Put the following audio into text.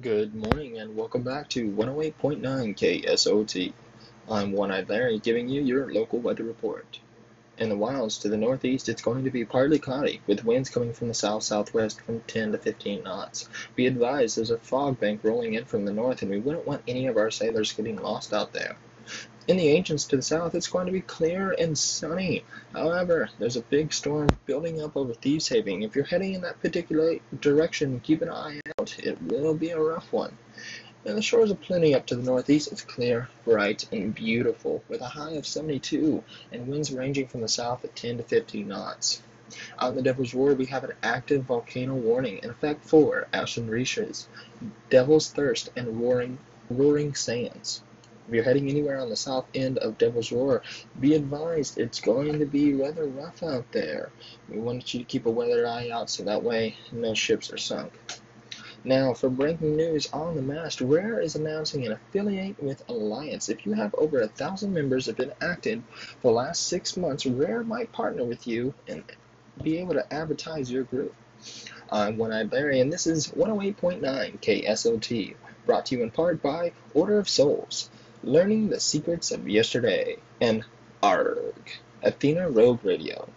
Good morning and welcome back to 108.9 KSOT. I'm One-Eyed Larry giving you your local weather report. In the wilds to the northeast, it's going to be partly cloudy with winds coming from the south-southwest from 10 to 15 knots. Be advised there's a fog bank rolling in from the north and we wouldn't want any of our sailors getting lost out there. In the Ancients to the south, it's going to be clear and sunny. However, there's a big storm building up over Thieves Haven. If you're heading in that particular direction, keep an eye out. It will be a rough one. And the Shores of Plenty up to the northeast, it's clear, bright, and beautiful, with a high of 72, and winds ranging from the south at 10 to 15 knots. Out in the Devil's Roar, we have an active volcano warning in effect for Ashen Reaches, Devil's Thirst, and Roaring Sands. If you're heading anywhere on the south end of Devil's Roar, be advised it's going to be rather rough out there. We want you to keep a weather eye out so that way no ships are sunk. Now, for breaking news on the mast, Rare is announcing an affiliate with Alliance. If you have over 1,000 members that have been active for the last 6 months, Rare might partner with you and be able to advertise your group. I'm One-Eyed Larry, and this is 108.9 KSOT, brought to you in part by Order of Souls, Learning the Secrets of Yesterday, and Arg, Athena Rogue Radio.